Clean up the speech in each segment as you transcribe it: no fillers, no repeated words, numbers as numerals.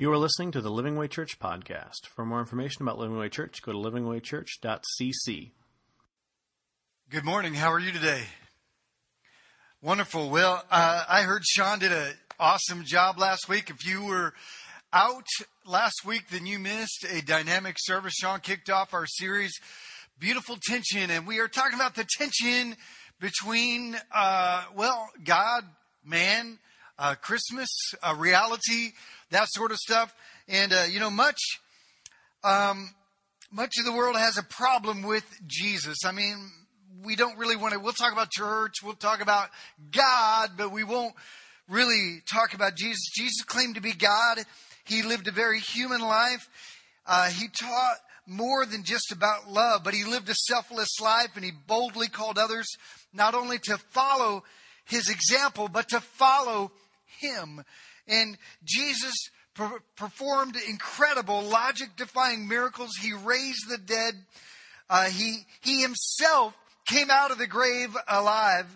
You are listening to the Living Way Church podcast. For more information about Living Way Church, go to livingwaychurch.cc. Good morning. How are you today? Wonderful. Well, I heard Sean did an awesome job last week. If you were out last week, then you missed a dynamic service. Sean kicked off our series, Beautiful Tension, and we are talking about the tension between, God, man, Christmas, reality, that sort of stuff. And, much of the world has a problem with Jesus. I mean, we don't really want to, we'll talk about church, we'll talk about God, but we won't really talk about Jesus. Jesus claimed to be God. He lived a very human life. He taught more than just about love, but he lived a selfless life, and he boldly called others not only to follow his example, but to follow him. And Jesus performed incredible, logic-defying miracles. He raised the dead. He himself came out of the grave alive.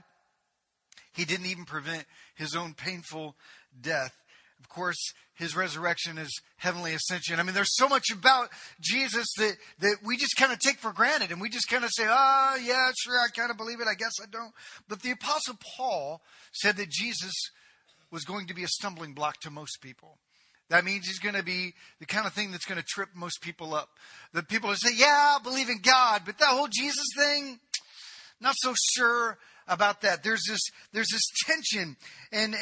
He didn't even prevent his own painful death. Of course, his resurrection is heavenly ascension. I mean, there's so much about Jesus that we just kind of take for granted. And we just kind of say, yeah, sure, I kind of believe it. I guess I don't. But the Apostle Paul said that Jesus was going to be a stumbling block to most people. That means he's going to be the kind of thing that's going to trip most people up. The people who say, yeah, I believe in God, but that whole Jesus thing, not so sure about that. There's this tension. And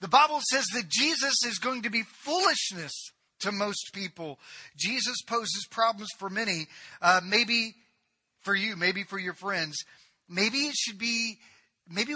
the Bible says that Jesus is going to be foolishness to most people. Jesus poses problems for many. Maybe for you, maybe for your friends. Maybe it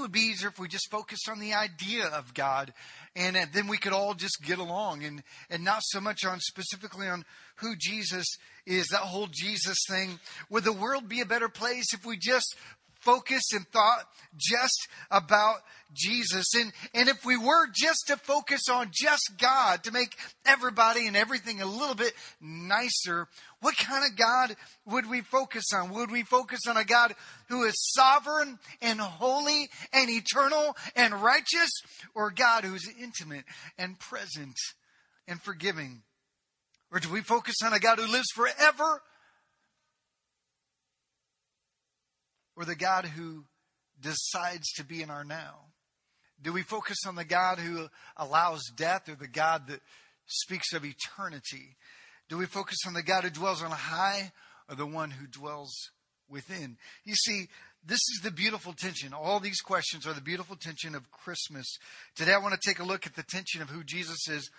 would be easier if we just focused on the idea of God, and then we could all just get along and not so much specifically on who Jesus is, that whole Jesus thing. Would the world be a better place if we just focused and thought just about Jesus? And if we were just to focus on just God to make everybody and everything a little bit nicer, what kind of God would we focus on? Would we focus on a God who is sovereign and holy and eternal and righteous, or a God who is intimate and present and forgiving? Or do we focus on a God who lives forever, or the God who decides to be in our now? Do we focus on the God who allows death, or the God that speaks of eternity? Do we focus on the God who dwells on high, or the one who dwells within? You see, this is the beautiful tension. All these questions are the beautiful tension of Christmas. Today I want to take a look at the tension of who Jesus is,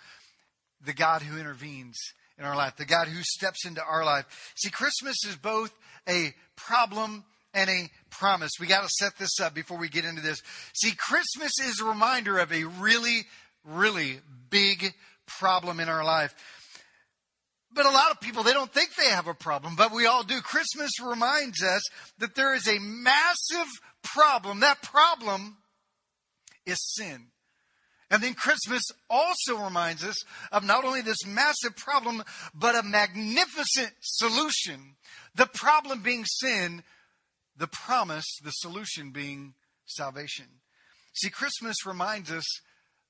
the God who intervenes in our life, the God who steps into our life. See, Christmas is both a problem and a promise. We got to set this up before we get into this. See, Christmas is a reminder of a really, really big problem in our life. But a lot of people, they don't think they have a problem, but we all do. Christmas reminds us that there is a massive problem. That problem is sin. And then Christmas also reminds us of not only this massive problem, but a magnificent solution. The problem being sin, the promise, the solution being salvation. See, Christmas reminds us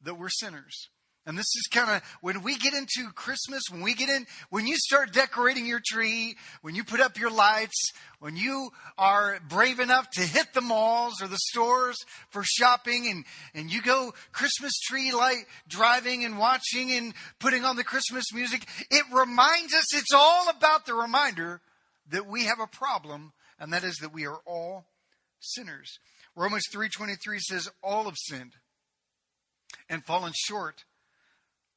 that we're sinners. And this is kind of, when we get into Christmas, when you start decorating your tree, when you put up your lights, when you are brave enough to hit the malls or the stores for shopping, and you go Christmas tree light driving and watching and putting on the Christmas music, it reminds us, it's all about the reminder that we have a problem, and that is that we are all sinners. Romans 3:23 says, all have sinned and fallen short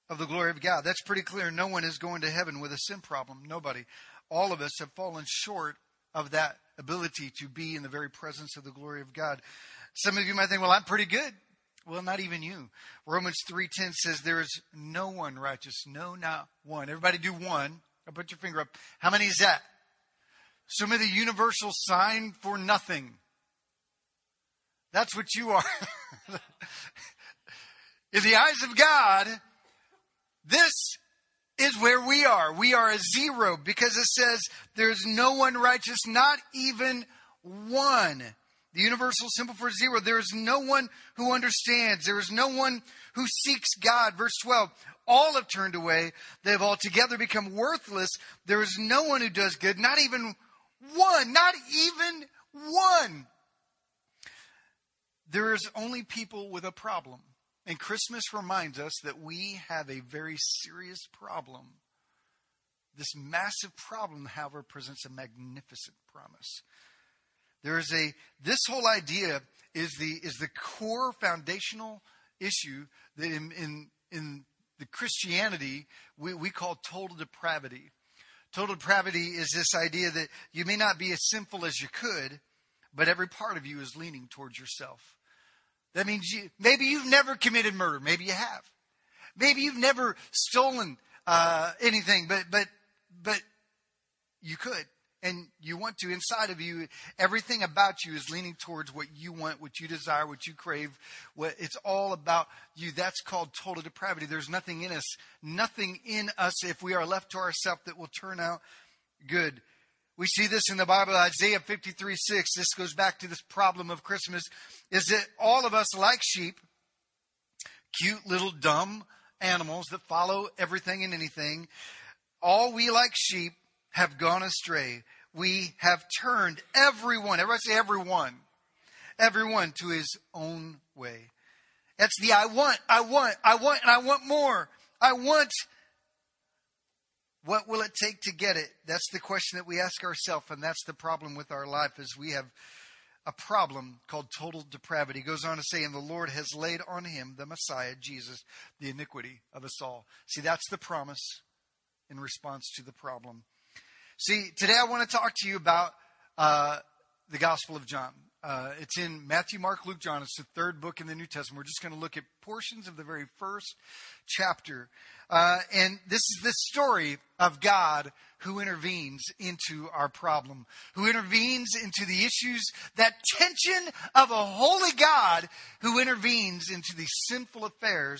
of the glory of God. That's pretty clear. No one is going to heaven with a sin problem. Nobody. All of us have fallen short of that ability to be in the very presence of the glory of God. Some of you might think, well, I'm pretty good. Well, not even you. Romans 3:10 says, there is no one righteous. No, not one. Everybody do one. I'll put your finger up. How many is that? So may the universal sign for nothing. That's what you are. In the eyes of God, this is where we are. We are a zero, because it says there's no one righteous, not even one. The universal symbol for zero. There is no one who understands. There is no one who seeks God. Verse 12. All have turned away. They have altogether become worthless. There is no one who does good. Not even one. Not even one. There is only people with a problem. And Christmas reminds us that we have a very serious problem. This massive problem, however, presents a magnificent promise. This whole idea is the core foundational issue that in the Christianity we call total depravity. Total depravity is this idea that you may not be as sinful as you could, but every part of you is leaning towards yourself. That means maybe you've never committed murder. Maybe you have. Maybe you've never stolen anything, but you could. And you want to. Inside of you, everything about you is leaning towards what you want, what you desire, what you crave. It's all about you. That's called total depravity. There's nothing in us. Nothing in us, if we are left to ourselves, that will turn out good. We see this in the Bible, Isaiah 53:6. This goes back to this problem of Christmas. Is that all of us, like sheep, cute little dumb animals that follow everything and anything, all we like sheep, have gone astray. We have turned everyone, everybody say everyone to his own way. That's the I want, and I want more. I want. What will it take to get it? That's the question that we ask ourselves, and that's the problem with our life, is we have a problem called total depravity. He goes on to say, and the Lord has laid on him, the Messiah, Jesus, the iniquity of us all. See, that's the promise in response to the problem. See, today I want to talk to you about the Gospel of John. It's in Matthew, Mark, Luke, John. It's the third book in the New Testament. We're just going to look at portions of the very first chapter. And this is the story of God who intervenes into our problem, who intervenes into the issues, that tension of a holy God who intervenes into the sinful affairs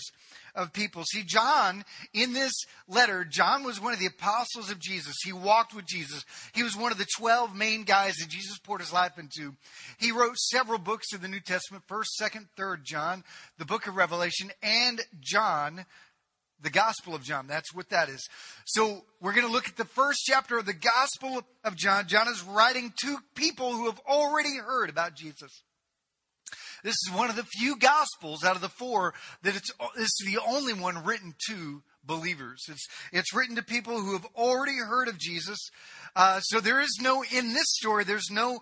of people. See, John, in this letter, John was one of the apostles of Jesus. He walked with Jesus. He was one of the 12 main guys that Jesus poured his life into. He wrote several books in the New Testament, 1st, 2nd, 3rd John, the book of Revelation, and John, the Gospel of John. That's what that is. So we're going to look at the first chapter of the Gospel of John. John is writing to people who have already heard about Jesus. This is one of the few Gospels out of the four that this is the only one written to believers. It's written to people who have already heard of Jesus. So there is no, in this story, there's no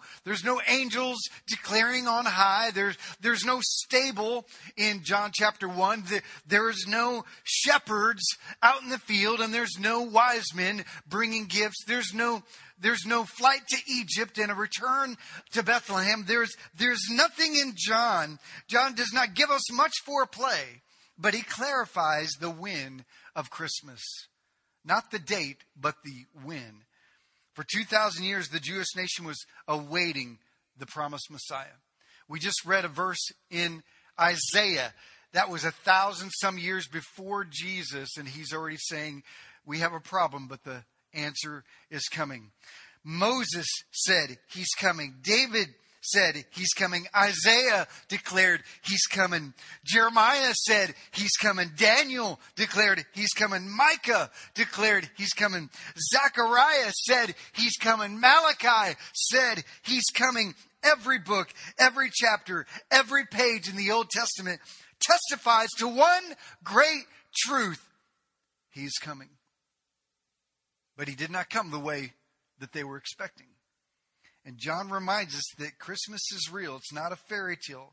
angels declaring on high. There's no stable in John chapter 1. There is no shepherds out in the field, and there's no wise men bringing gifts. There's no flight to Egypt and a return to Bethlehem. There's nothing in John. John does not give us much foreplay, but he clarifies the when of Christmas. Not the date, but the when. For 2,000 years, the Jewish nation was awaiting the promised Messiah. We just read a verse in Isaiah. That was 1,000 some years before Jesus, and he's already saying, we have a problem, but the answer is coming. Moses said he's coming. David said he's coming. Isaiah declared he's coming. Jeremiah said he's coming. Daniel declared he's coming. Micah declared he's coming. Zechariah said he's coming. Malachi said he's coming. Every book, every chapter, every page in the Old Testament testifies to one great truth. He's coming. But he did not come the way that they were expecting. And John reminds us that Christmas is real. It's not a fairy tale.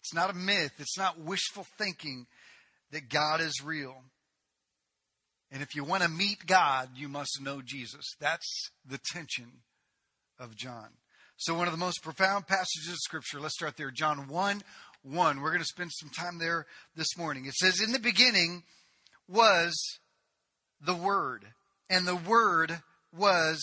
It's not a myth. It's not wishful thinking, that God is real. And if you want to meet God, you must know Jesus. That's the tension of John. So one of the most profound passages of Scripture. Let's start there. John 1:1. We're going to spend some time there this morning. It says, in the beginning was the Word, and the Word was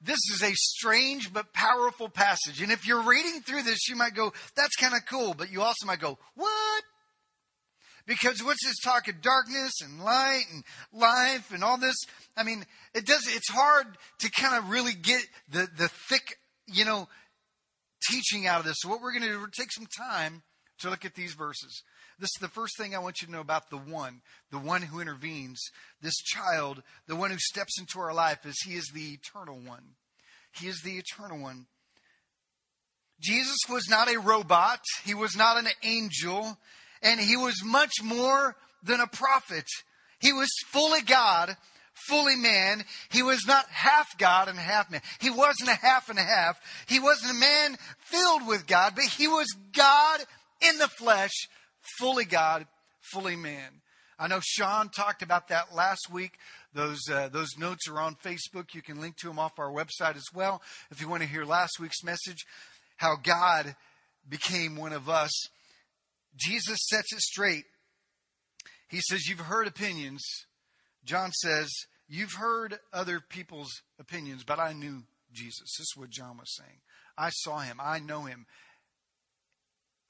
this is a strange but powerful passage. And if you're reading through this, you might go, that's kind of cool. But you also might go, what? Because what's this talk of darkness and light and life and all this? I mean, it's hard to kind of really get the thick, teaching out of this. So what we're going to do, we're take some time to look at these verses. This is the first thing I want you to know about the one who intervenes, this child, the one who steps into our life, is he is the eternal one. He is the eternal one. Jesus was not a robot. He was not an angel. And he was much more than a prophet. He was fully God, fully man. He was not half God and half man. He wasn't a half and a half. He wasn't a man filled with God, but he was God in the flesh, fully God, fully man. I know Sean talked about that last week. Those notes are on Facebook. You can link to them off our website as well. If you want to hear last week's message, how God became one of us. Jesus sets it straight. He says, you've heard opinions. John says, you've heard other people's opinions, but I knew Jesus. This is what John was saying. I saw him. I know him.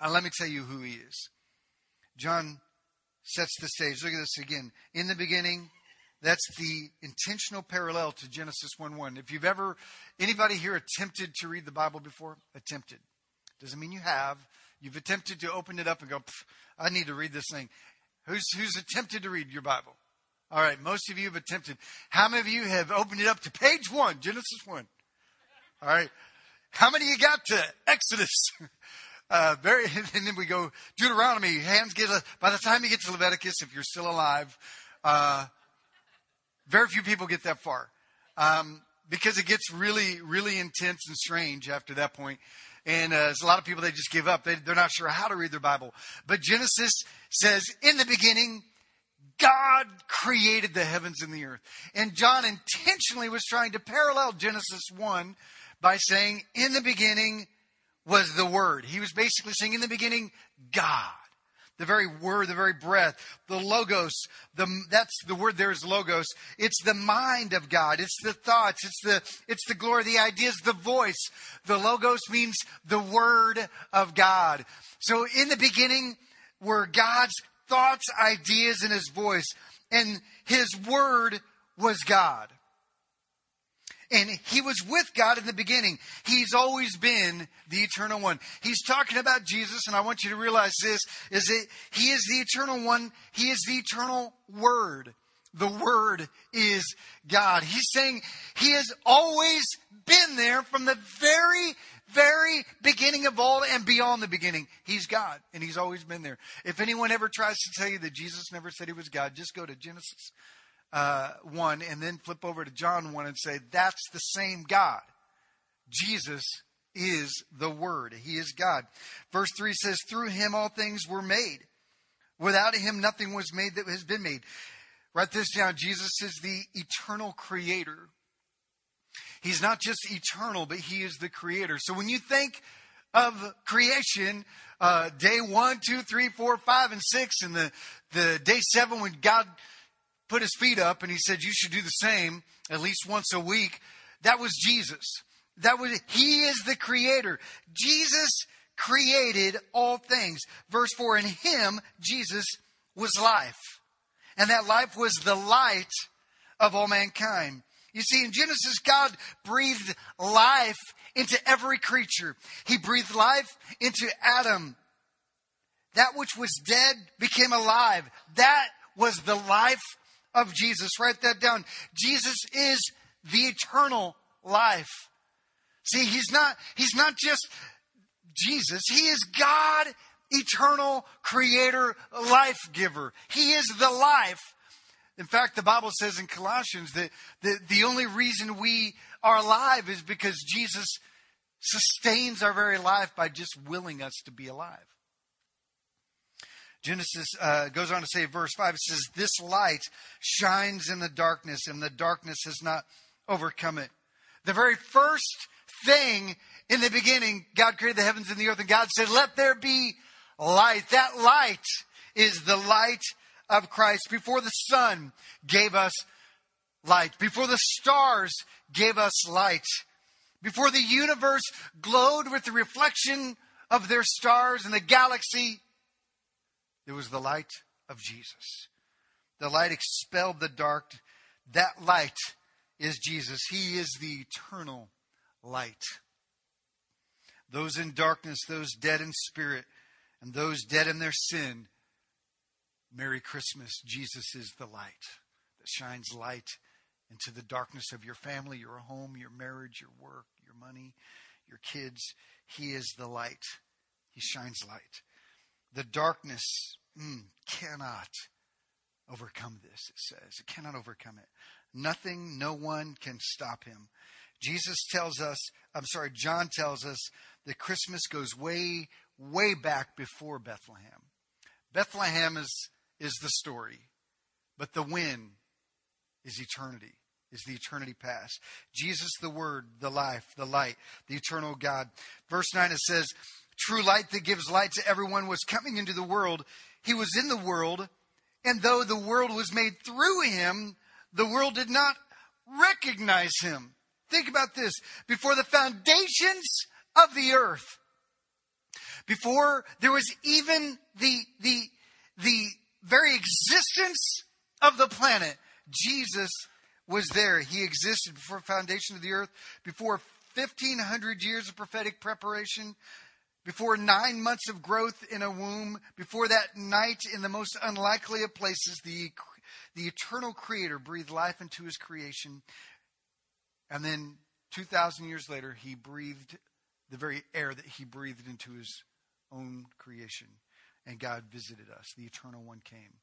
And let me tell you who he is. John sets the stage. Look at this again. In the beginning, that's the intentional parallel to Genesis 1:1. If you've ever, anybody here attempted to read the Bible before? Attempted. Doesn't mean you have. You've attempted to open it up and go, I need to read this thing. Who's attempted to read your Bible? All right, most of you have attempted. How many of you have opened it up to page 1, Genesis 1? All right. How many of you got to Exodus? And then we go Deuteronomy. By the time you get to Leviticus, if you're still alive, very few people get that far. Because it gets really, really intense and strange after that point. And there's a lot of people, they just give up. They're not sure how to read their Bible. But Genesis says, in the beginning, God created the heavens and the earth. And John intentionally was trying to parallel Genesis 1 by saying, in the beginning was the Word. He was basically saying, in the beginning, God. The very word, the very breath, the logos, that's the word there is logos. It's the mind of God. It's the thoughts. It's the glory, the ideas, the voice. The logos means the word of God. So in the beginning were God's thoughts, ideas, and his voice. And his word was God. And he was with God in the beginning. He's always been the eternal one. He's talking about Jesus, and I want you to realize this, is that he is the eternal one. He is the eternal word. The word is God. He's saying he has always been there from the very, very beginning of all and beyond the beginning. He's God, and he's always been there. If anyone ever tries to tell you that Jesus never said he was God, just go to Genesis 1 and then flip over to John 1 and say, that's the same God. Jesus is the Word. He is God. Verse 3 says, through him all things were made. Without him nothing was made that has been made. Write this down. Jesus is the eternal creator. He's not just eternal, but he is the creator. So when you think of creation, day 1, 2, 3, 4, 5, and 6, and the day 7 when God put his feet up and he said, you should do the same at least once a week. That was Jesus. He is the creator. Jesus created all things. Verse 4, in him, Jesus, was life. And that life was the light of all mankind. You see, in Genesis, God breathed life into every creature. He breathed life into Adam. That which was dead became alive. That was the life of Jesus. Write that down. Jesus is the eternal life. See, he's not just Jesus. He is God, eternal creator, life giver. He is the life. In fact, the Bible says in Colossians that the only reason we are alive is because Jesus sustains our very life by just willing us to be alive. Genesis goes on to say, verse 5, it says, this light shines in the darkness, and the darkness has not overcome it. The very first thing in the beginning, God created the heavens and the earth, and God said, let there be light. That light is the light of Christ, before the sun gave us light, before the stars gave us light, before the universe glowed with the reflection of their stars and the galaxy, there was the light of Jesus. The light expelled the dark. That light is Jesus. He is the eternal light. Those in darkness, those dead in spirit, and those dead in their sin, Merry Christmas. Jesus is the light that shines light into the darkness of your family, your home, your marriage, your work, your money, your kids. He is the light. He shines light. The darkness cannot overcome this, it says. It cannot overcome it. Nothing, no one can stop him. John tells us that Christmas goes way, way back before Bethlehem. Bethlehem is the story, but the when is eternity, is the eternity past. Jesus, the Word, the life, the light, the eternal God. Verse 9, it says, true light that gives light to everyone was coming into the world. He was in the world, and though the world was made through him, the world did not recognize him. Think about this. Before the foundations of the earth, before there was even the very existence of the planet, Jesus was there. He existed before the foundation of the earth, before 1,500 years of prophetic preparation, before 9 months of growth in a womb, before that night in the most unlikely of places, the eternal creator breathed life into his creation. And then 2,000 years later, he breathed the very air that he breathed into his own creation. And God visited us. The eternal one came.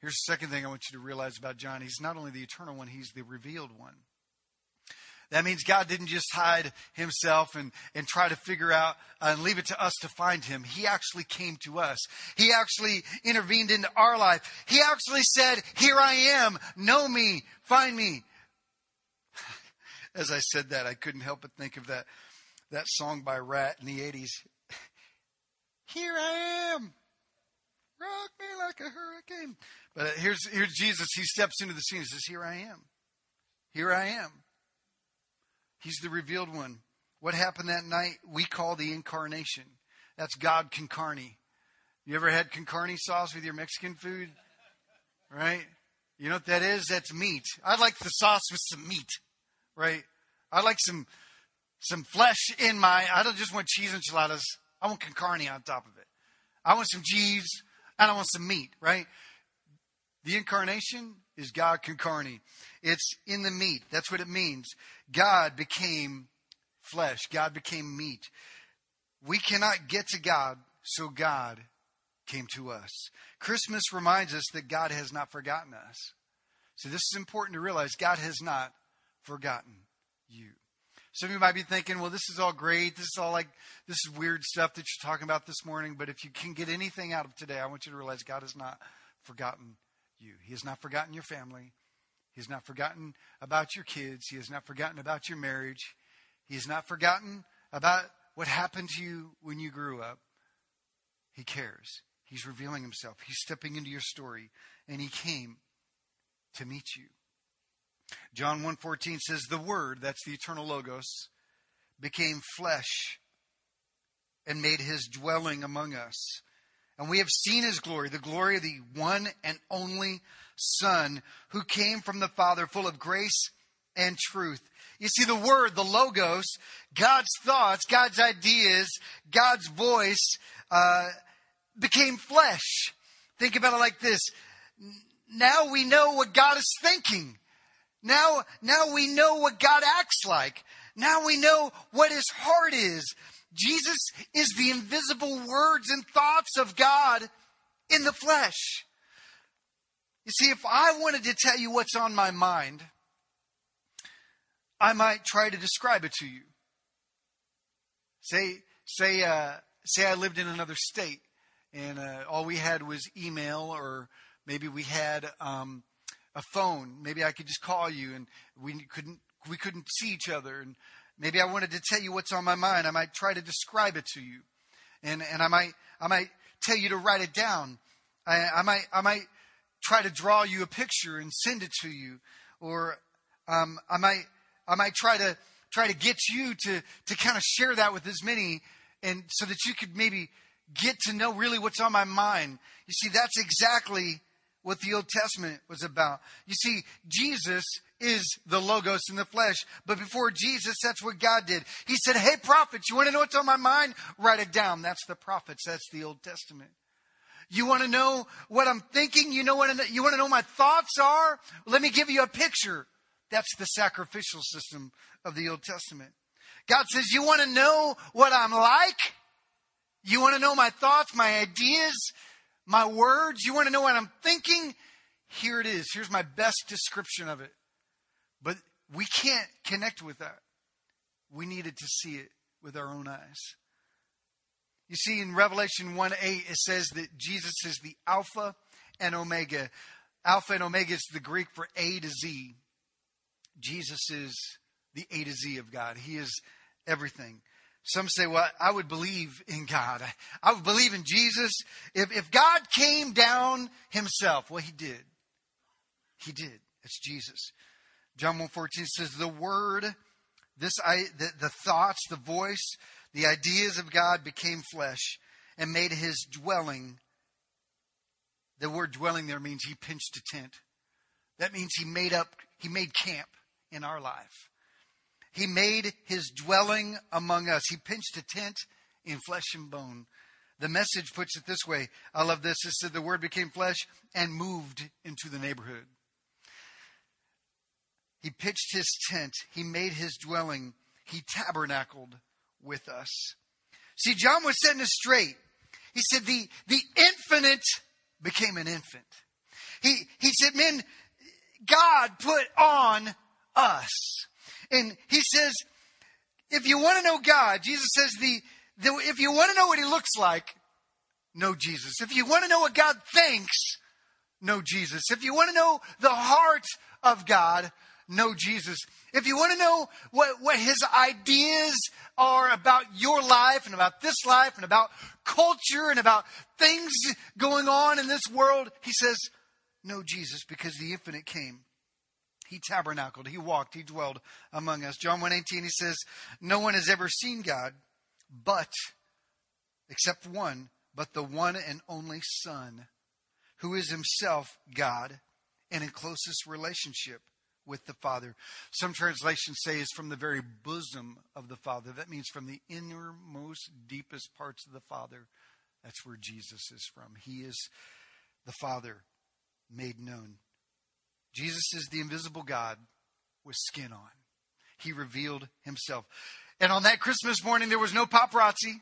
Here's the second thing I want you to realize about John. He's not only the eternal one, he's the revealed one. That means God didn't just hide himself and try to figure out and leave it to us to find him. He actually came to us. He actually intervened into our life. He actually said, here I am. Know me. Find me. As I said that, I couldn't help but think of that song by Rat in the 80s. Here I am. Rock me like a hurricane. But here's Jesus. He steps into the scene and says, here I am. Here I am. He's the revealed one. What happened that night we call the incarnation. That's God con carne. You ever had con carne sauce with your Mexican food? Right? You know what that is? That's meat. I'd like the sauce with some meat. Right? I'd like some flesh in my... I don't just want cheese enchiladas. I want con carne on top of it. I want some cheese and I want some meat. Right? The incarnation is God con carne. It's in the meat. That's what it means. God became flesh. God became meat. We cannot get to God, so God came to us. Christmas reminds us that God has not forgotten us. So this is important to realize. God has not forgotten you. Some of you might be thinking, well, this is all great. This is weird stuff that you're talking about this morning. But if you can get anything out of today, I want you to realize God has not forgotten you. He has not forgotten your family. He has not forgotten about your kids. He has not forgotten about your marriage. He has not forgotten about what happened to you when you grew up. He cares. He's revealing himself. He's stepping into your story, and he came to meet you. John 1:14 says, the Word, that's the eternal Logos, became flesh and made his dwelling among us. And we have seen his glory, the glory of the one and only Son who came from the Father, full of grace and truth. You see, the Word, the Logos, God's thoughts, God's ideas, God's voice became flesh. Think about it like this. Now we know what God is thinking. Now we know what God acts like. Now we know what his heart is. Jesus is the invisible words and thoughts of God in the flesh. You see, if I wanted to tell you what's on my mind, I might try to describe it to you. Say I lived in another state and all we had was email, or maybe we had a phone. Maybe I could just call you, and we couldn't see each other, and maybe I wanted to tell you what's on my mind. I might try to describe it to you. And I might tell you to write it down. I might try to draw you a picture and send it to you, or I might try to get you to kind of share that with as many, and so that you could maybe get to know really what's on my mind. You see, that's exactly what the Old Testament was about. You see, Jesus is the Logos in the flesh. But before Jesus, that's what God did. He said, hey, prophets, you want to know what's on my mind? Write it down. That's the prophets. That's the Old Testament. You want to know what I'm thinking? You want to know what my thoughts are? Let me give you a picture. That's the sacrificial system of the Old Testament. God says, you want to know what I'm like? You want to know my thoughts, my ideas, my words? You want to know what I'm thinking? Here it is. Here's my best description of it. But we can't connect with that. We needed to see it with our own eyes. You see, in Revelation 1:8, it says that Jesus is the Alpha and Omega. Alpha and Omega is the Greek for A to Z. Jesus is the A to Z of God. He is everything. Some say, well, I would believe in God. I would believe in Jesus. If God came down himself, well, he did. He did. It's Jesus. John 1:14 says, the word, the thoughts, the voice, the ideas of God became flesh and made his dwelling. The word dwelling there means he pitched a tent. That means he made camp in our life. He made his dwelling among us. He pitched a tent in flesh and bone. The Message puts it this way. I love this. It said the word became flesh and moved into the neighborhood. He pitched his tent. He made his dwelling. He tabernacled with us. See, John was setting us straight. He said the infinite became an infant. He said, men, God put on us. And he says, if you want to know God, Jesus says, if you want to know what he looks like, know Jesus. If you want to know what God thinks, know Jesus. If you want to know the heart of God, know Jesus. If you want to know what his ideas are about your life and about this life and about culture and about things going on in this world, he says, know Jesus, because the infinite came. He tabernacled, he walked, he dwelled among us. John 1:18, he says, no one has ever seen God, except the one and only Son, who is himself God and in closest relationship with the Father. Some translations say it's from the very bosom of the Father. That means from the innermost, deepest parts of the Father. That's where Jesus is from. He is the Father made known. Jesus is the invisible God with skin on. He revealed himself. And on that Christmas morning, there was no paparazzi.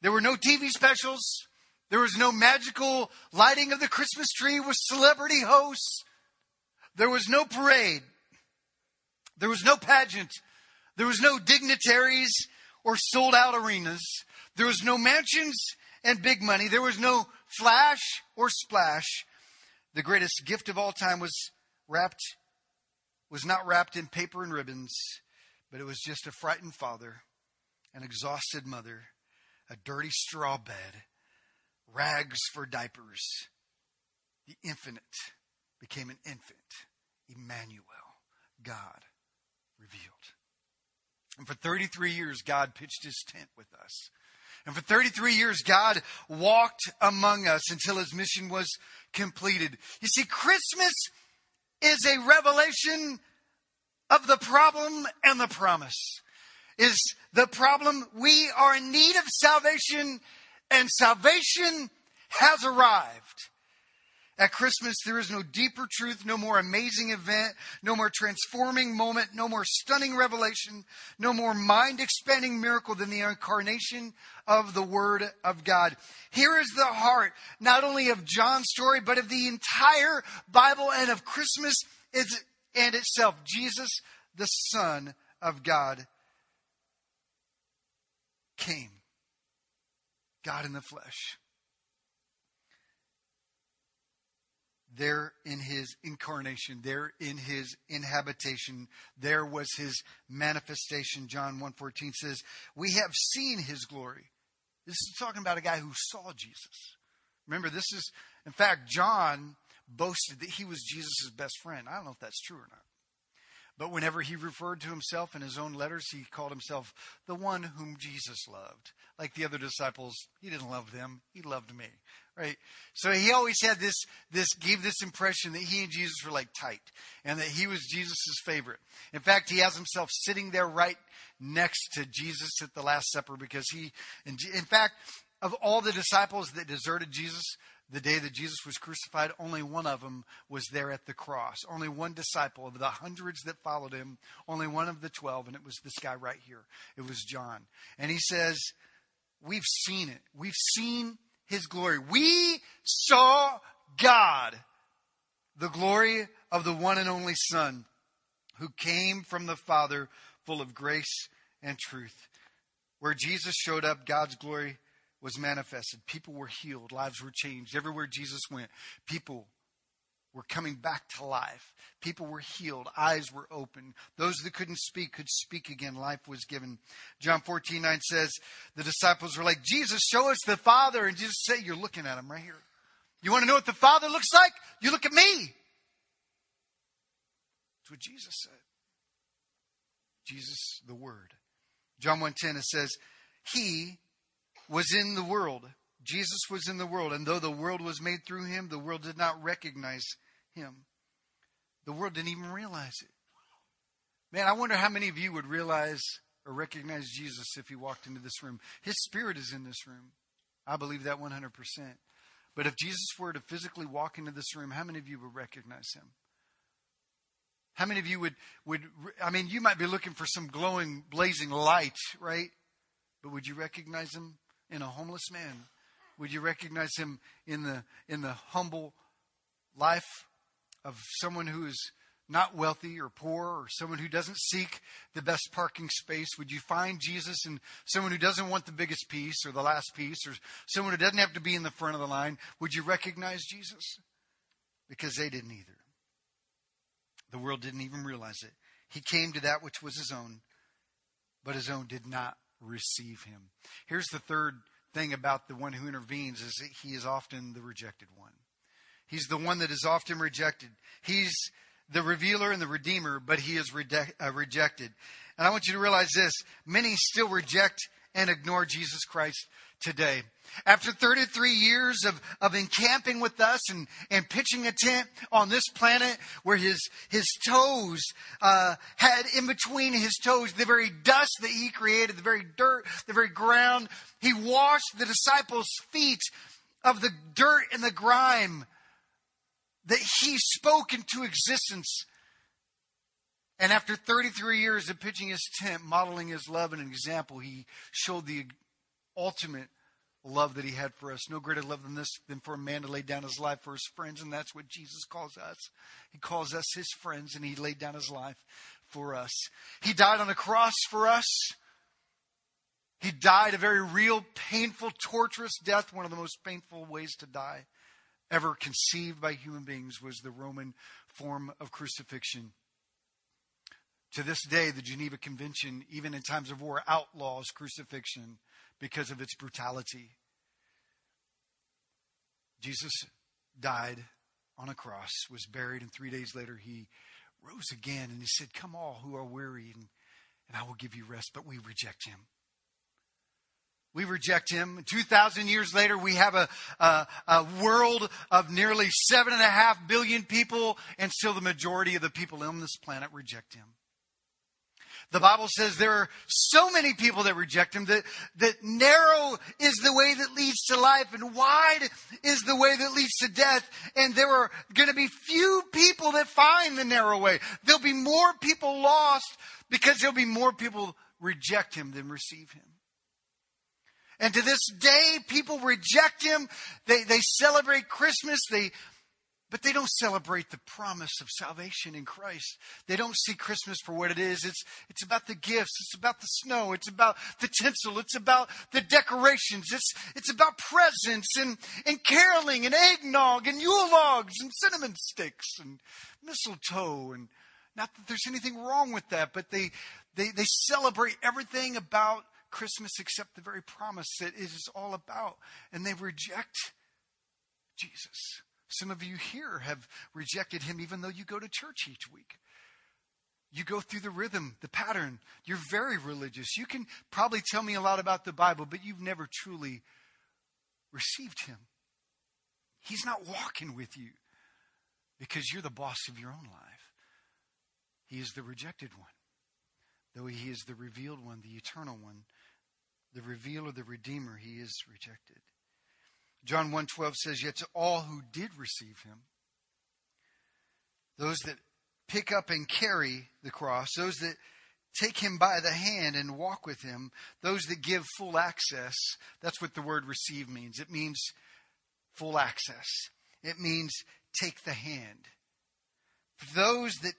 There were no TV specials. There was no magical lighting of the Christmas tree with celebrity hosts. There was no parade. There was no pageant. There was no dignitaries or sold out arenas. There was no mansions and big money. There was no flash or splash. The greatest gift of all time was not wrapped in paper and ribbons, but it was just a frightened father, an exhausted mother, a dirty straw bed, rags for diapers. The infinite became an infant, Emmanuel, God revealed. And for 33 years, God pitched his tent with us. And for 33 years, God walked among us until his mission was completed. You see, Christmas is a revelation of the problem and the promise. Is the problem, we are in need of salvation, and salvation has arrived. At Christmas, there is no deeper truth, no more amazing event, no more transforming moment, no more stunning revelation, no more mind-expanding miracle than the incarnation of the Word of God. Here is the heart, not only of John's story, but of the entire Bible and of Christmas and itself. Jesus, the Son of God, came. God in the flesh. There in his incarnation, there in his inhabitation, there was his manifestation. John 1:14 says, we have seen his glory. This is talking about a guy who saw Jesus. Remember, in fact, John boasted that he was Jesus' best friend. I don't know if that's true or not. But whenever he referred to himself in his own letters, he called himself the one whom Jesus loved. Like the other disciples, he didn't love them. He loved me, right? So he always had gave this impression that he and Jesus were like tight and that he was Jesus' favorite. In fact, he has himself sitting there right next to Jesus at the Last Supper because in fact, of all the disciples that deserted Jesus, the day that Jesus was crucified, only one of them was there at the cross. Only one disciple of the hundreds that followed him, only one of the 12, and it was this guy right here. It was John. And he says, we've seen it. We've seen his glory. We saw God, the glory of the one and only Son, who came from the Father, full of grace and truth. Where Jesus showed up, God's glory was manifested. People were healed. Lives were changed. Everywhere Jesus went, people were coming back to life. People were healed. Eyes were opened. Those that couldn't speak could speak again. Life was given. John 14:9 says, the disciples were like, Jesus, show us the Father. And Jesus said, you're looking at him right here. You want to know what the Father looks like? You look at me. That's what Jesus said. Jesus, the Word. John 1:10, it says, he was in the world. Jesus was in the world. And though the world was made through him, the world did not recognize him. The world didn't even realize it. Man, I wonder how many of you would realize or recognize Jesus if he walked into this room. His spirit is in this room. I believe that 100%. But if Jesus were to physically walk into this room, how many of you would recognize him? How many of you would, you might be looking for some glowing, blazing light, right? But would you recognize him in a homeless man? Would you recognize him in the humble life of someone who is not wealthy or poor, or someone who doesn't seek the best parking space? Would you find Jesus in someone who doesn't want the biggest piece or the last piece, or someone who doesn't have to be in the front of the line? Would you recognize Jesus? Because they didn't either. The world didn't even realize it. He came to that which was his own, but his own did not receive him. Here's the third thing about the one who intervenes, is that he is often the rejected one. He's the one that is often rejected. He's the revealer and the redeemer, but he is rejected. And I want you to realize this. Many still reject and ignore Jesus Christ today. After 33 years of encamping with us and pitching a tent on this planet where his toes had in between his toes the very dust that he created, the very dirt, the very ground. He washed the disciples' feet of the dirt and the grime that he spoke into existence. And after 33 years of pitching his tent, modeling his love and an example, he showed the ultimate love that he had for us. No greater love than this, than for a man to lay down his life for his friends. And that's what Jesus calls us. He calls us his friends, and he laid down his life for us. He died on a cross for us. He died a very real, painful, torturous death. One of the most painful ways to die ever conceived by human beings was the Roman form of crucifixion. To this day, the Geneva Convention, even in times of war, outlaws crucifixion because of its brutality. Jesus died on a cross, was buried, and 3 days later he rose again, and he said, come all who are weary, and I will give you rest. But we reject him. We reject him. 2,000 years later, we have a world of nearly 7.5 billion people, and still the majority of the people on this planet reject him. The Bible says there are so many people that reject him that narrow is the way that leads to life, and wide is the way that leads to death. And there are going to be few people that find the narrow way. There'll be more people lost because there'll be more people reject him than receive him. And to this day, people reject him. They celebrate Christmas. But they don't celebrate the promise of salvation in Christ. They don't see Christmas for what it is. It's about the gifts. It's about the snow. It's about the tinsel. It's about the decorations. It's about presents and caroling and eggnog and Yule logs and cinnamon sticks and mistletoe. And not that there's anything wrong with that, but they celebrate everything about Christmas except the very promise that it is all about. And they reject Jesus. Some of you here have rejected him even though you go to church each week. You go through the rhythm, the pattern. You're very religious. You can probably tell me a lot about the Bible, but you've never truly received him. He's not walking with you because you're the boss of your own life. He is the rejected one, though he is the revealed one, the eternal one, the revealer, the redeemer. He is rejected. John 1:12 says, yet to all who did receive him, those that pick up and carry the cross, those that take him by the hand and walk with him, those that give full access. That's what the word receive means. It means full access. It means take the hand. Those that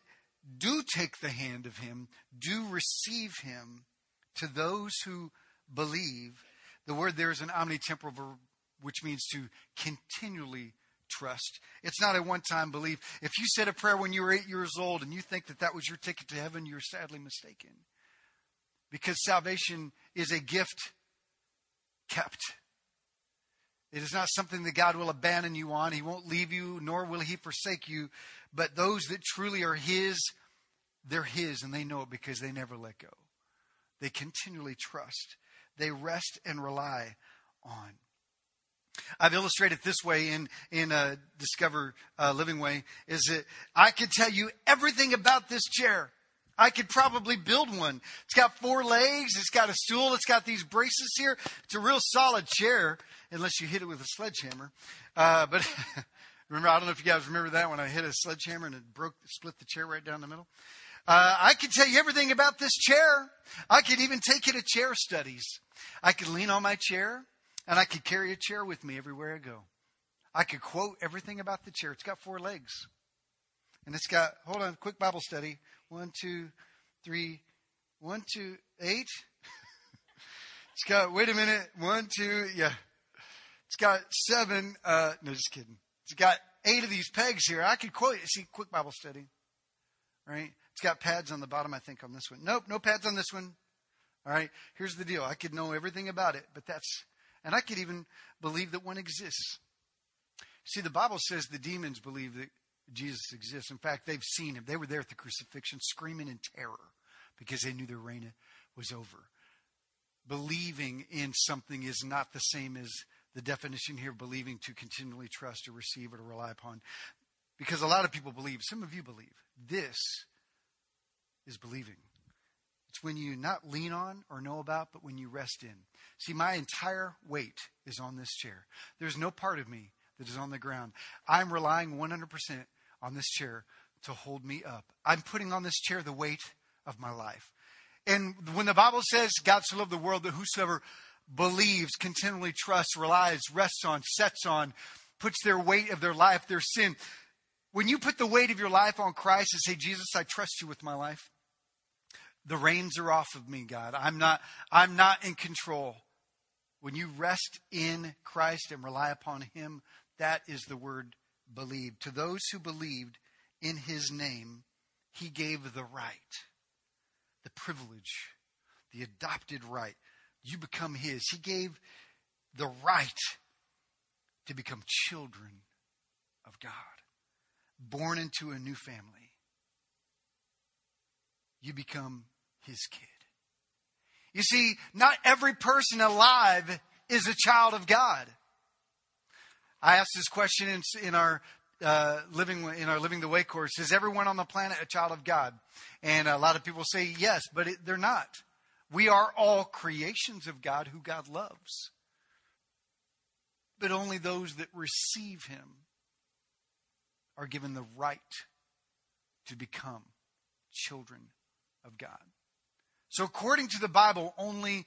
do take the hand of him, do receive him, to those who believe. The word there is an omnitemporal verb, which means to continually trust. It's not a one-time belief. If you said a prayer when you were 8 years old and you think that that was your ticket to heaven, you're sadly mistaken. Because salvation is a gift kept. It is not something that God will abandon you on. He won't leave you, nor will he forsake you. But those that truly are his, they're his, and they know it because they never let go. They continually trust. They rest and rely on. I've illustrated this way in Discover Living Way, is that I could tell you everything about this chair. I could probably build one. It's got 4 legs. It's got a stool. It's got these braces here. It's a real solid chair, unless you hit it with a sledgehammer. But remember, I don't know if you guys remember that when I hit a sledgehammer and it split the chair right down the middle. I could tell you everything about this chair. I could even take you to chair studies. I could lean on my chair. And I could carry a chair with me everywhere I go. I could quote everything about the chair. It's got 4 legs. And it's got, hold on, quick Bible study. 1, 2, 3, 1, 2, 8. It's got, wait a minute. 1, 2, yeah. It's got 7. No, just kidding. It's got 8 of these pegs here. I could quote it. See, quick Bible study, right? It's got pads on the bottom, I think, on this one. Nope, no pads on this one. All right, here's the deal. I could know everything about it, but that's, and I could even believe that one exists. See, the Bible says the demons believe that Jesus exists. In fact, they've seen him. They were there at the crucifixion screaming in terror because they knew their reign was over. Believing in something is not the same as the definition here of believing to continually trust or receive or to rely upon. Because a lot of people believe. Some of you believe. This is believing. It's when you not lean on or know about, but when you rest in. See, my entire weight is on this chair. There's no part of me that is on the ground. I'm relying 100% on this chair to hold me up. I'm putting on this chair the weight of my life. And when the Bible says, God so loved the world that whosoever believes, continually trusts, relies, rests on, sets on, puts their weight of their life, their sin. When you put the weight of your life on Christ and say, Jesus, I trust you with my life. The reins are off of me, God. I'm not in control. When you rest in Christ and rely upon him, that is the word believe. To those who believed in his name, he gave the right, the privilege, the adopted right. You become his. He gave the right to become children of God, born into a new family. You become his kid. You see, not every person alive is a child of God. I asked this question in our Living the Way course. Is everyone on the planet a child of God? And a lot of people say yes, but they're not. We are all creations of God who God loves. But only those that receive him are given the right to become children of God. So according to the Bible, only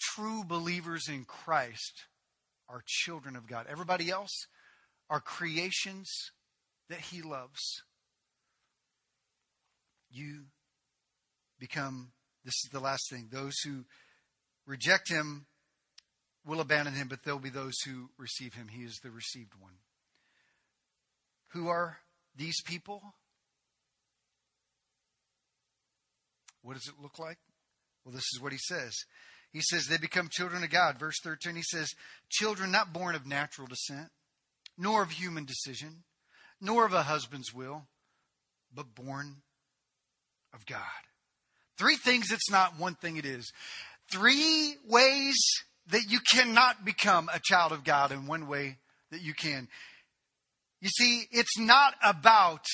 true believers in Christ are children of God. Everybody else are creations that he loves. You become, this is the last thing, those who reject him will abandon him, but there'll be those who receive him. He is the received one. Who are these people? What does it look like? Well, this is what he says. He says they become children of God. Verse 13, he says, children not born of natural descent, nor of human decision, nor of a husband's will, but born of God. Three things it's not, one thing it is. Three ways that you cannot become a child of God, and one way that you can. You see, it's not about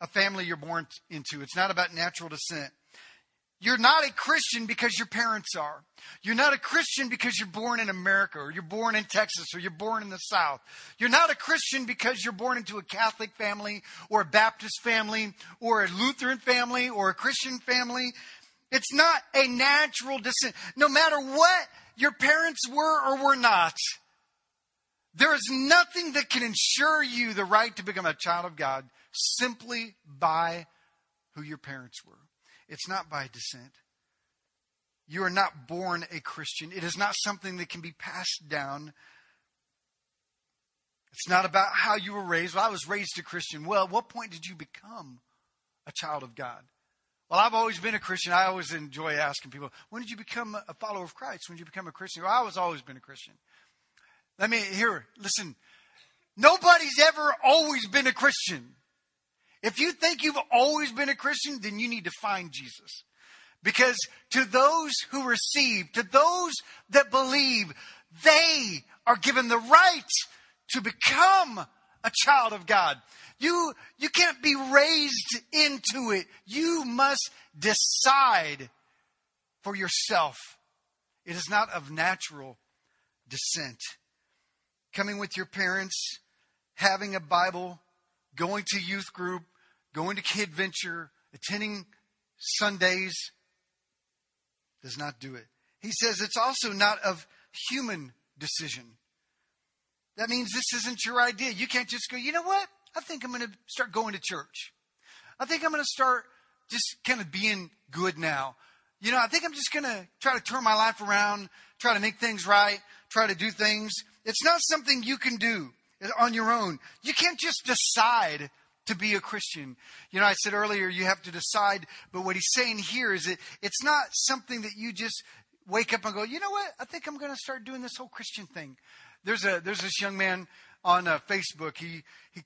a family you're born into. It's not about natural descent. You're not a Christian because your parents are. You're not a Christian because you're born in America, or you're born in Texas, or you're born in the South. You're not a Christian because you're born into a Catholic family, or a Baptist family, or a Lutheran family, or a Christian family. It's not a natural descent. No matter what your parents were or were not, there is nothing that can ensure you the right to become a child of God simply by who your parents were. It's not by descent. You are not born a Christian. It is not something that can be passed down. It's not about how you were raised. Well, I was raised a Christian. Well, at what point did you become a child of God? Well, I've always been a Christian. I always enjoy asking people, when did you become a follower of Christ? When did you become a Christian? Well, I was always been a Christian. Listen. Nobody's ever always been a Christian. If you think you've always been a Christian, then you need to find Jesus. Because to those who receive, to those that believe, they are given the right to become a child of God. You can't be raised into it. You must decide for yourself. It is not of natural descent. Coming with your parents, having a Bible, going to youth group, going to Kidventure, attending Sundays, does not do it. He says it's also not of human decision. That means this isn't your idea. You can't just go, you know what? I think I'm going to start going to church. I think I'm going to start just kind of being good now. You know, I think I'm just going to try to turn my life around, try to make things right, try to do things. It's not something you can do on your own. You can't just decide to be a Christian. You know, I said earlier, you have to decide. But what he's saying here is that it's not something that you just wake up and go, you know what? I think I'm going to start doing this whole Christian thing. There's this young man on Facebook. He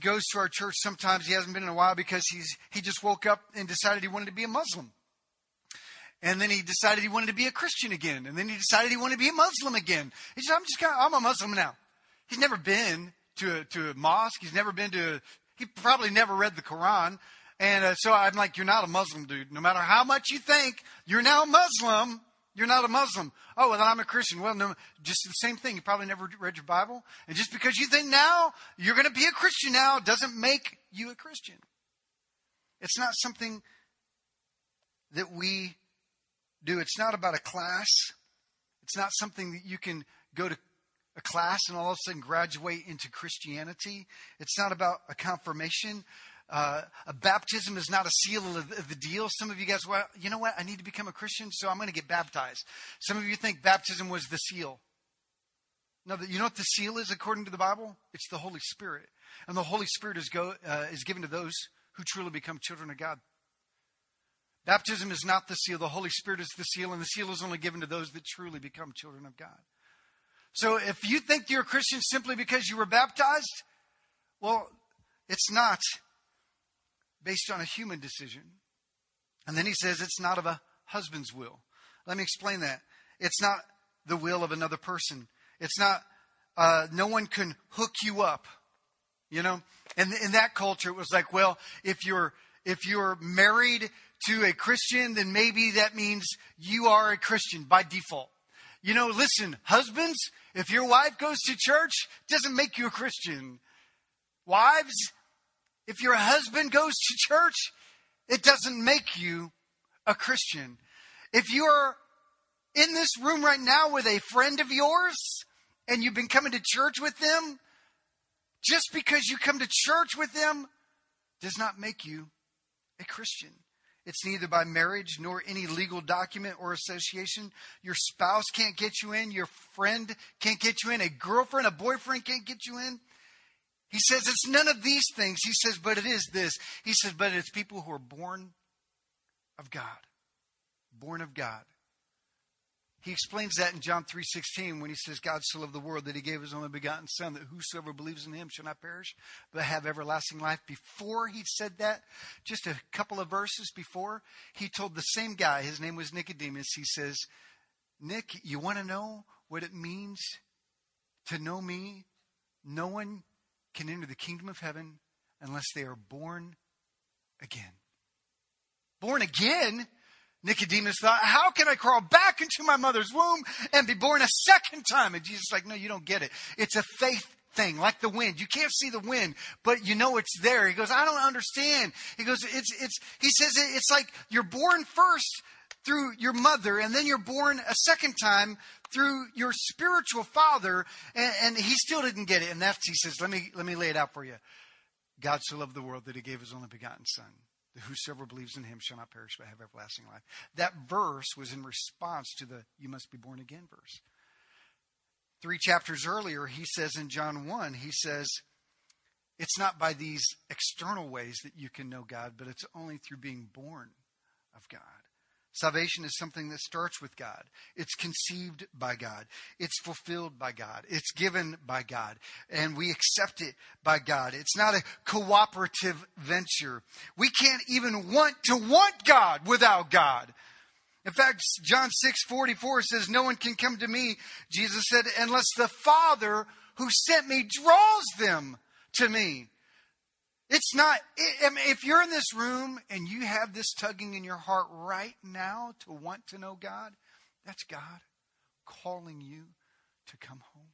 goes to our church sometimes. He hasn't been in a while because he just woke up and decided he wanted to be a Muslim. And then he decided he wanted to be a Christian again. And then he decided he wanted to be a Muslim again. He said, I'm a Muslim now. He's never been to a mosque. He's never been he probably never read the Quran. And so I'm like, you're not a Muslim, dude. No matter how much you think you're now Muslim, you're not a Muslim. Oh, well, then I'm a Christian. Well, no, just the same thing. You probably never read your Bible. And just because you think now you're going to be a Christian now doesn't make you a Christian. It's not something that we do. It's not about a class. It's not something that you can go to a class and all of a sudden graduate into Christianity. It's not about a confirmation. A baptism is not a seal of the deal. Some of you guys, well, you know what? I need to become a Christian, so I'm going to get baptized. Some of you think baptism was the seal. No, you know what the seal is according to the Bible? It's the Holy Spirit. And the Holy Spirit is given to those who truly become children of God. Baptism is not the seal. The Holy Spirit is the seal, and the seal is only given to those that truly become children of God. So if you think you're a Christian simply because you were baptized, well, it's not based on a human decision. And then he says it's not of a husband's will. Let me explain that. It's not the will of another person. It's not, no one can hook you up, you know. And in that culture, it was like, well, if you're married to a Christian, then maybe that means you are a Christian by default. You know, listen, husbands, if your wife goes to church, it doesn't make you a Christian. Wives, if your husband goes to church, it doesn't make you a Christian. If you are in this room right now with a friend of yours and you've been coming to church with them, just because you come to church with them does not make you a Christian. It's neither by marriage nor any legal document or association. Your spouse can't get you in. Your friend can't get you in. A girlfriend, a boyfriend can't get you in. He says it's none of these things. He says, but it is this. He says, but it's people who are born of God. Born of God. He explains that in John 3:16 when he says, God so loved the world that he gave his only begotten son, that whosoever believes in him shall not perish, but have everlasting life. Before he said that, just a couple of verses before, he told the same guy, his name was Nicodemus, he says, Nick, you want to know what it means to know me? No one can enter the kingdom of heaven unless they are born again. Born again? Nicodemus thought, how can I crawl back into my mother's womb and be born a second time? And Jesus is like, no, you don't get it. It's a faith thing, like the wind. You can't see the wind, but you know it's there. He goes, I don't understand. He goes, he says it's like you're born first through your mother, and then you're born a second time through your spiritual father. And he still didn't get it. And that's, he says, let me lay it out for you. God so loved the world that he gave his only begotten son. Whosoever believes in him shall not perish, but have everlasting life. That verse was in response to the you must be born again verse. 3 chapters earlier, he says in John 1, he says, it's not by these external ways that you can know God, but it's only through being born of God. Salvation is something that starts with God. It's conceived by God. It's fulfilled by God. It's given by God. And we accept it by God. It's not a cooperative venture. We can't even want God without God. In fact, John 6:44 says, no one can come to me, Jesus said, unless the Father who sent me draws them to me. It's not, I mean, if you're in this room and you have this tugging in your heart right now to want to know God, that's God calling you to come home.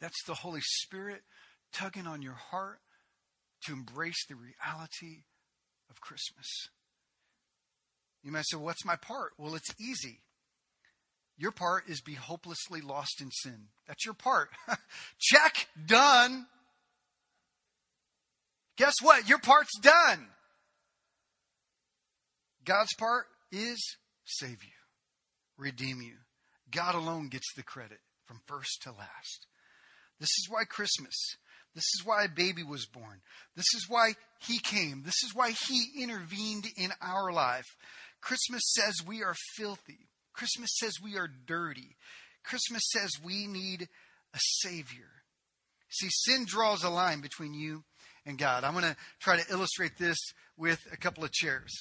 That's the Holy Spirit tugging on your heart to embrace the reality of Christmas. You might say, what's my part? Well, it's easy. Your part is be hopelessly lost in sin. That's your part. Check, done. Guess what? Your part's done. God's part is save you, redeem you. God alone gets the credit from first to last. This is why Christmas. This is why a baby was born. This is why he came. This is why he intervened in our life. Christmas says we are filthy. Christmas says we are dirty. Christmas says we need a savior. See, sin draws a line between you and God. I'm going to try to illustrate this with a couple of chairs.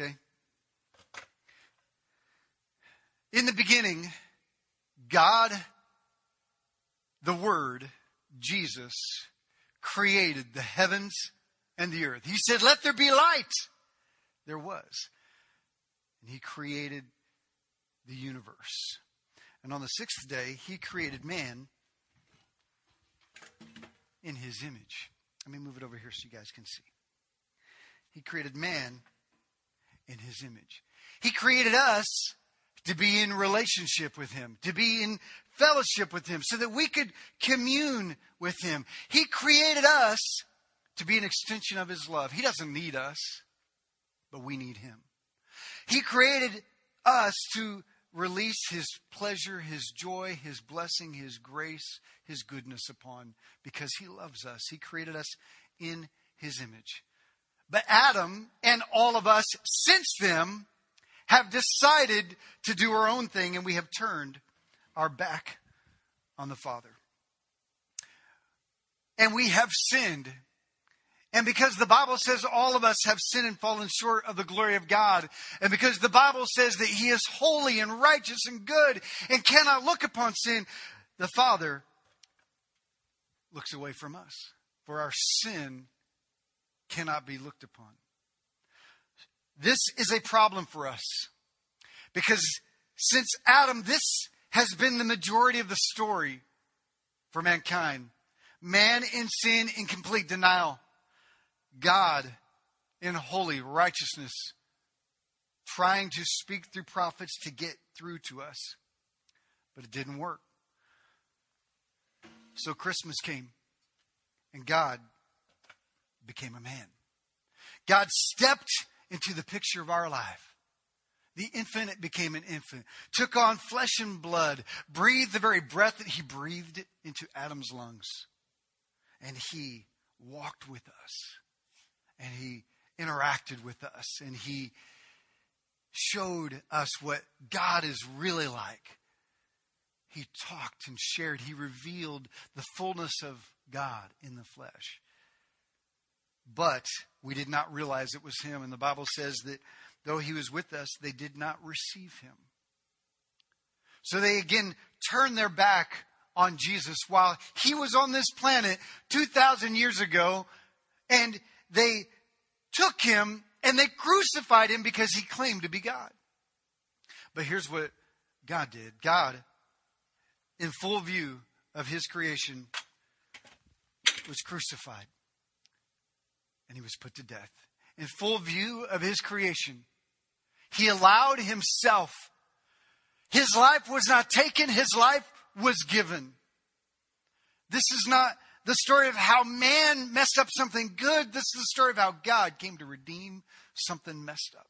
Okay. In the beginning, God, the Word, Jesus, created the heavens and the earth. He said, let there be light. There was. And he created the universe. And on the sixth day, he created man in his image. Let me move it over here so you guys can see. He created man in his image. He created us to be in relationship with him, to be in fellowship with him, so that we could commune with him. He created us to be an extension of his love. He doesn't need us, but we need him. He created us to release his pleasure, his joy, his blessing, his grace, his goodness upon, because he loves us. He created us in his image. But Adam and all of us since them have decided to do our own thing, and we have turned our back on the Father. And we have sinned. And because the Bible says all of us have sinned and fallen short of the glory of God, and because the Bible says that he is holy and righteous and good and cannot look upon sin, the Father looks away from us, for our sin cannot be looked upon. This is a problem for us, because since Adam, this has been the majority of the story for mankind. Man in sin, in complete denial. God in holy righteousness, trying to speak through prophets to get through to us. But it didn't work. So Christmas came, and God became a man. God stepped into the picture of our life. The infinite became an infant, took on flesh and blood, breathed the very breath that he breathed into Adam's lungs. And he walked with us, and he interacted with us, and he showed us what God is really like. He talked and shared. He revealed the fullness of God in the flesh. But we did not realize it was him. And the Bible says that though he was with us, they did not receive him. So they again turned their back on Jesus while he was on this planet 2,000 years ago. And they took him and they crucified him because he claimed to be God. But here's what God did. God, in full view of his creation, was crucified. And he was put to death. In full view of his creation, he allowed himself. His life was not taken. His life was given. This is not the story of how man messed up something good. This is the story of how God came to redeem something messed up.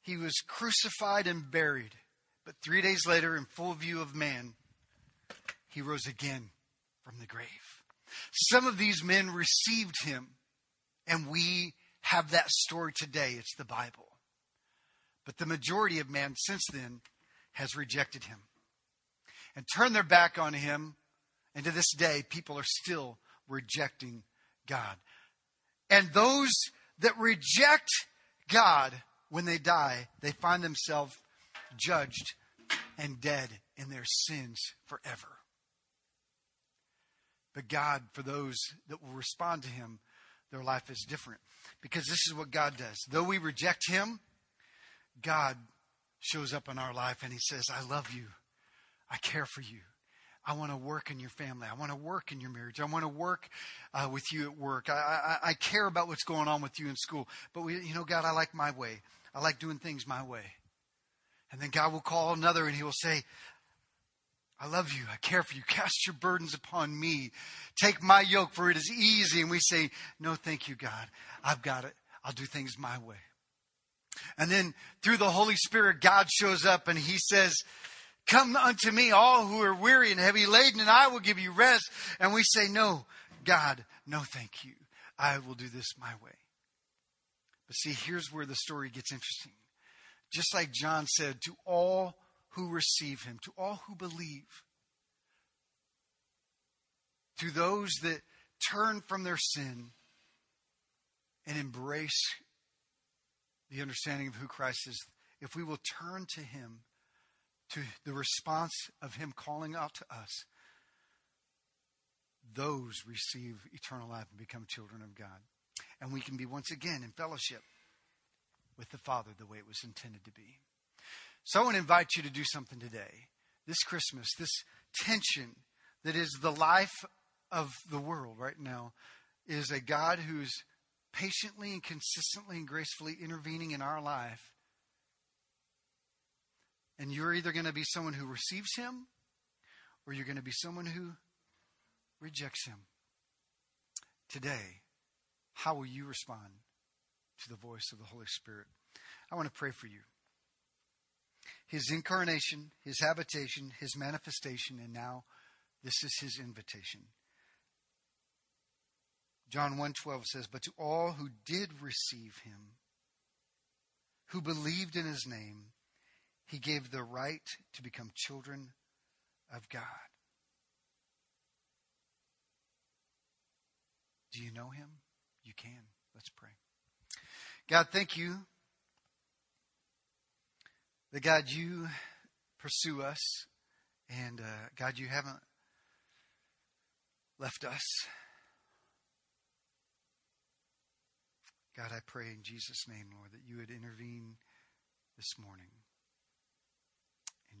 He was crucified and buried. But 3 days later, in full view of man, he rose again from the grave. Some of these men received him, and we have that story today. It's the Bible. But the majority of man since then has rejected him and turned their back on him. And to this day, people are still rejecting God. And those that reject God, when they die, they find themselves judged and dead in their sins forever. But God, for those that will respond to him, their life is different. Because this is what God does. Though we reject him, God shows up in our life and he says, I love you. I care for you. I want to work in your family. I want to work in your marriage. I want to work with you at work. I care about what's going on with you in school. But, God, I like my way. I like doing things my way. And then God will call another and he will say, I love you. I care for you. Cast your burdens upon me. Take my yoke, for it is easy. And we say, no, thank you, God. I've got it. I'll do things my way. And then through the Holy Spirit, God shows up and he says, come unto me, all who are weary and heavy laden, and I will give you rest. And we say, no, God, no, thank you. I will do this my way. But see, here's where the story gets interesting. Just like John said, to all who receive him, to all who believe, to those that turn from their sin and embrace the understanding of who Christ is, if we will turn to him, to the response of him calling out to us, those receive eternal life and become children of God. And we can be once again in fellowship with the Father the way it was intended to be. So I want to invite you to do something today. This Christmas, this tension that is the life of the world right now is a God who's patiently and consistently and gracefully intervening in our life. And you're either going to be someone who receives him or you're going to be someone who rejects him. Today, how will you respond to the voice of the Holy Spirit? I want to pray for you. His incarnation, his habitation, his manifestation, and now this is his invitation. John 1:12 says, but to all who did receive him, who believed in his name, he gave the right to become children of God. Do you know him? You can. Let's pray. God, thank you that, God, you pursue us, and God, you haven't left us. God, I pray in Jesus' name, Lord, that you would intervene this morning. In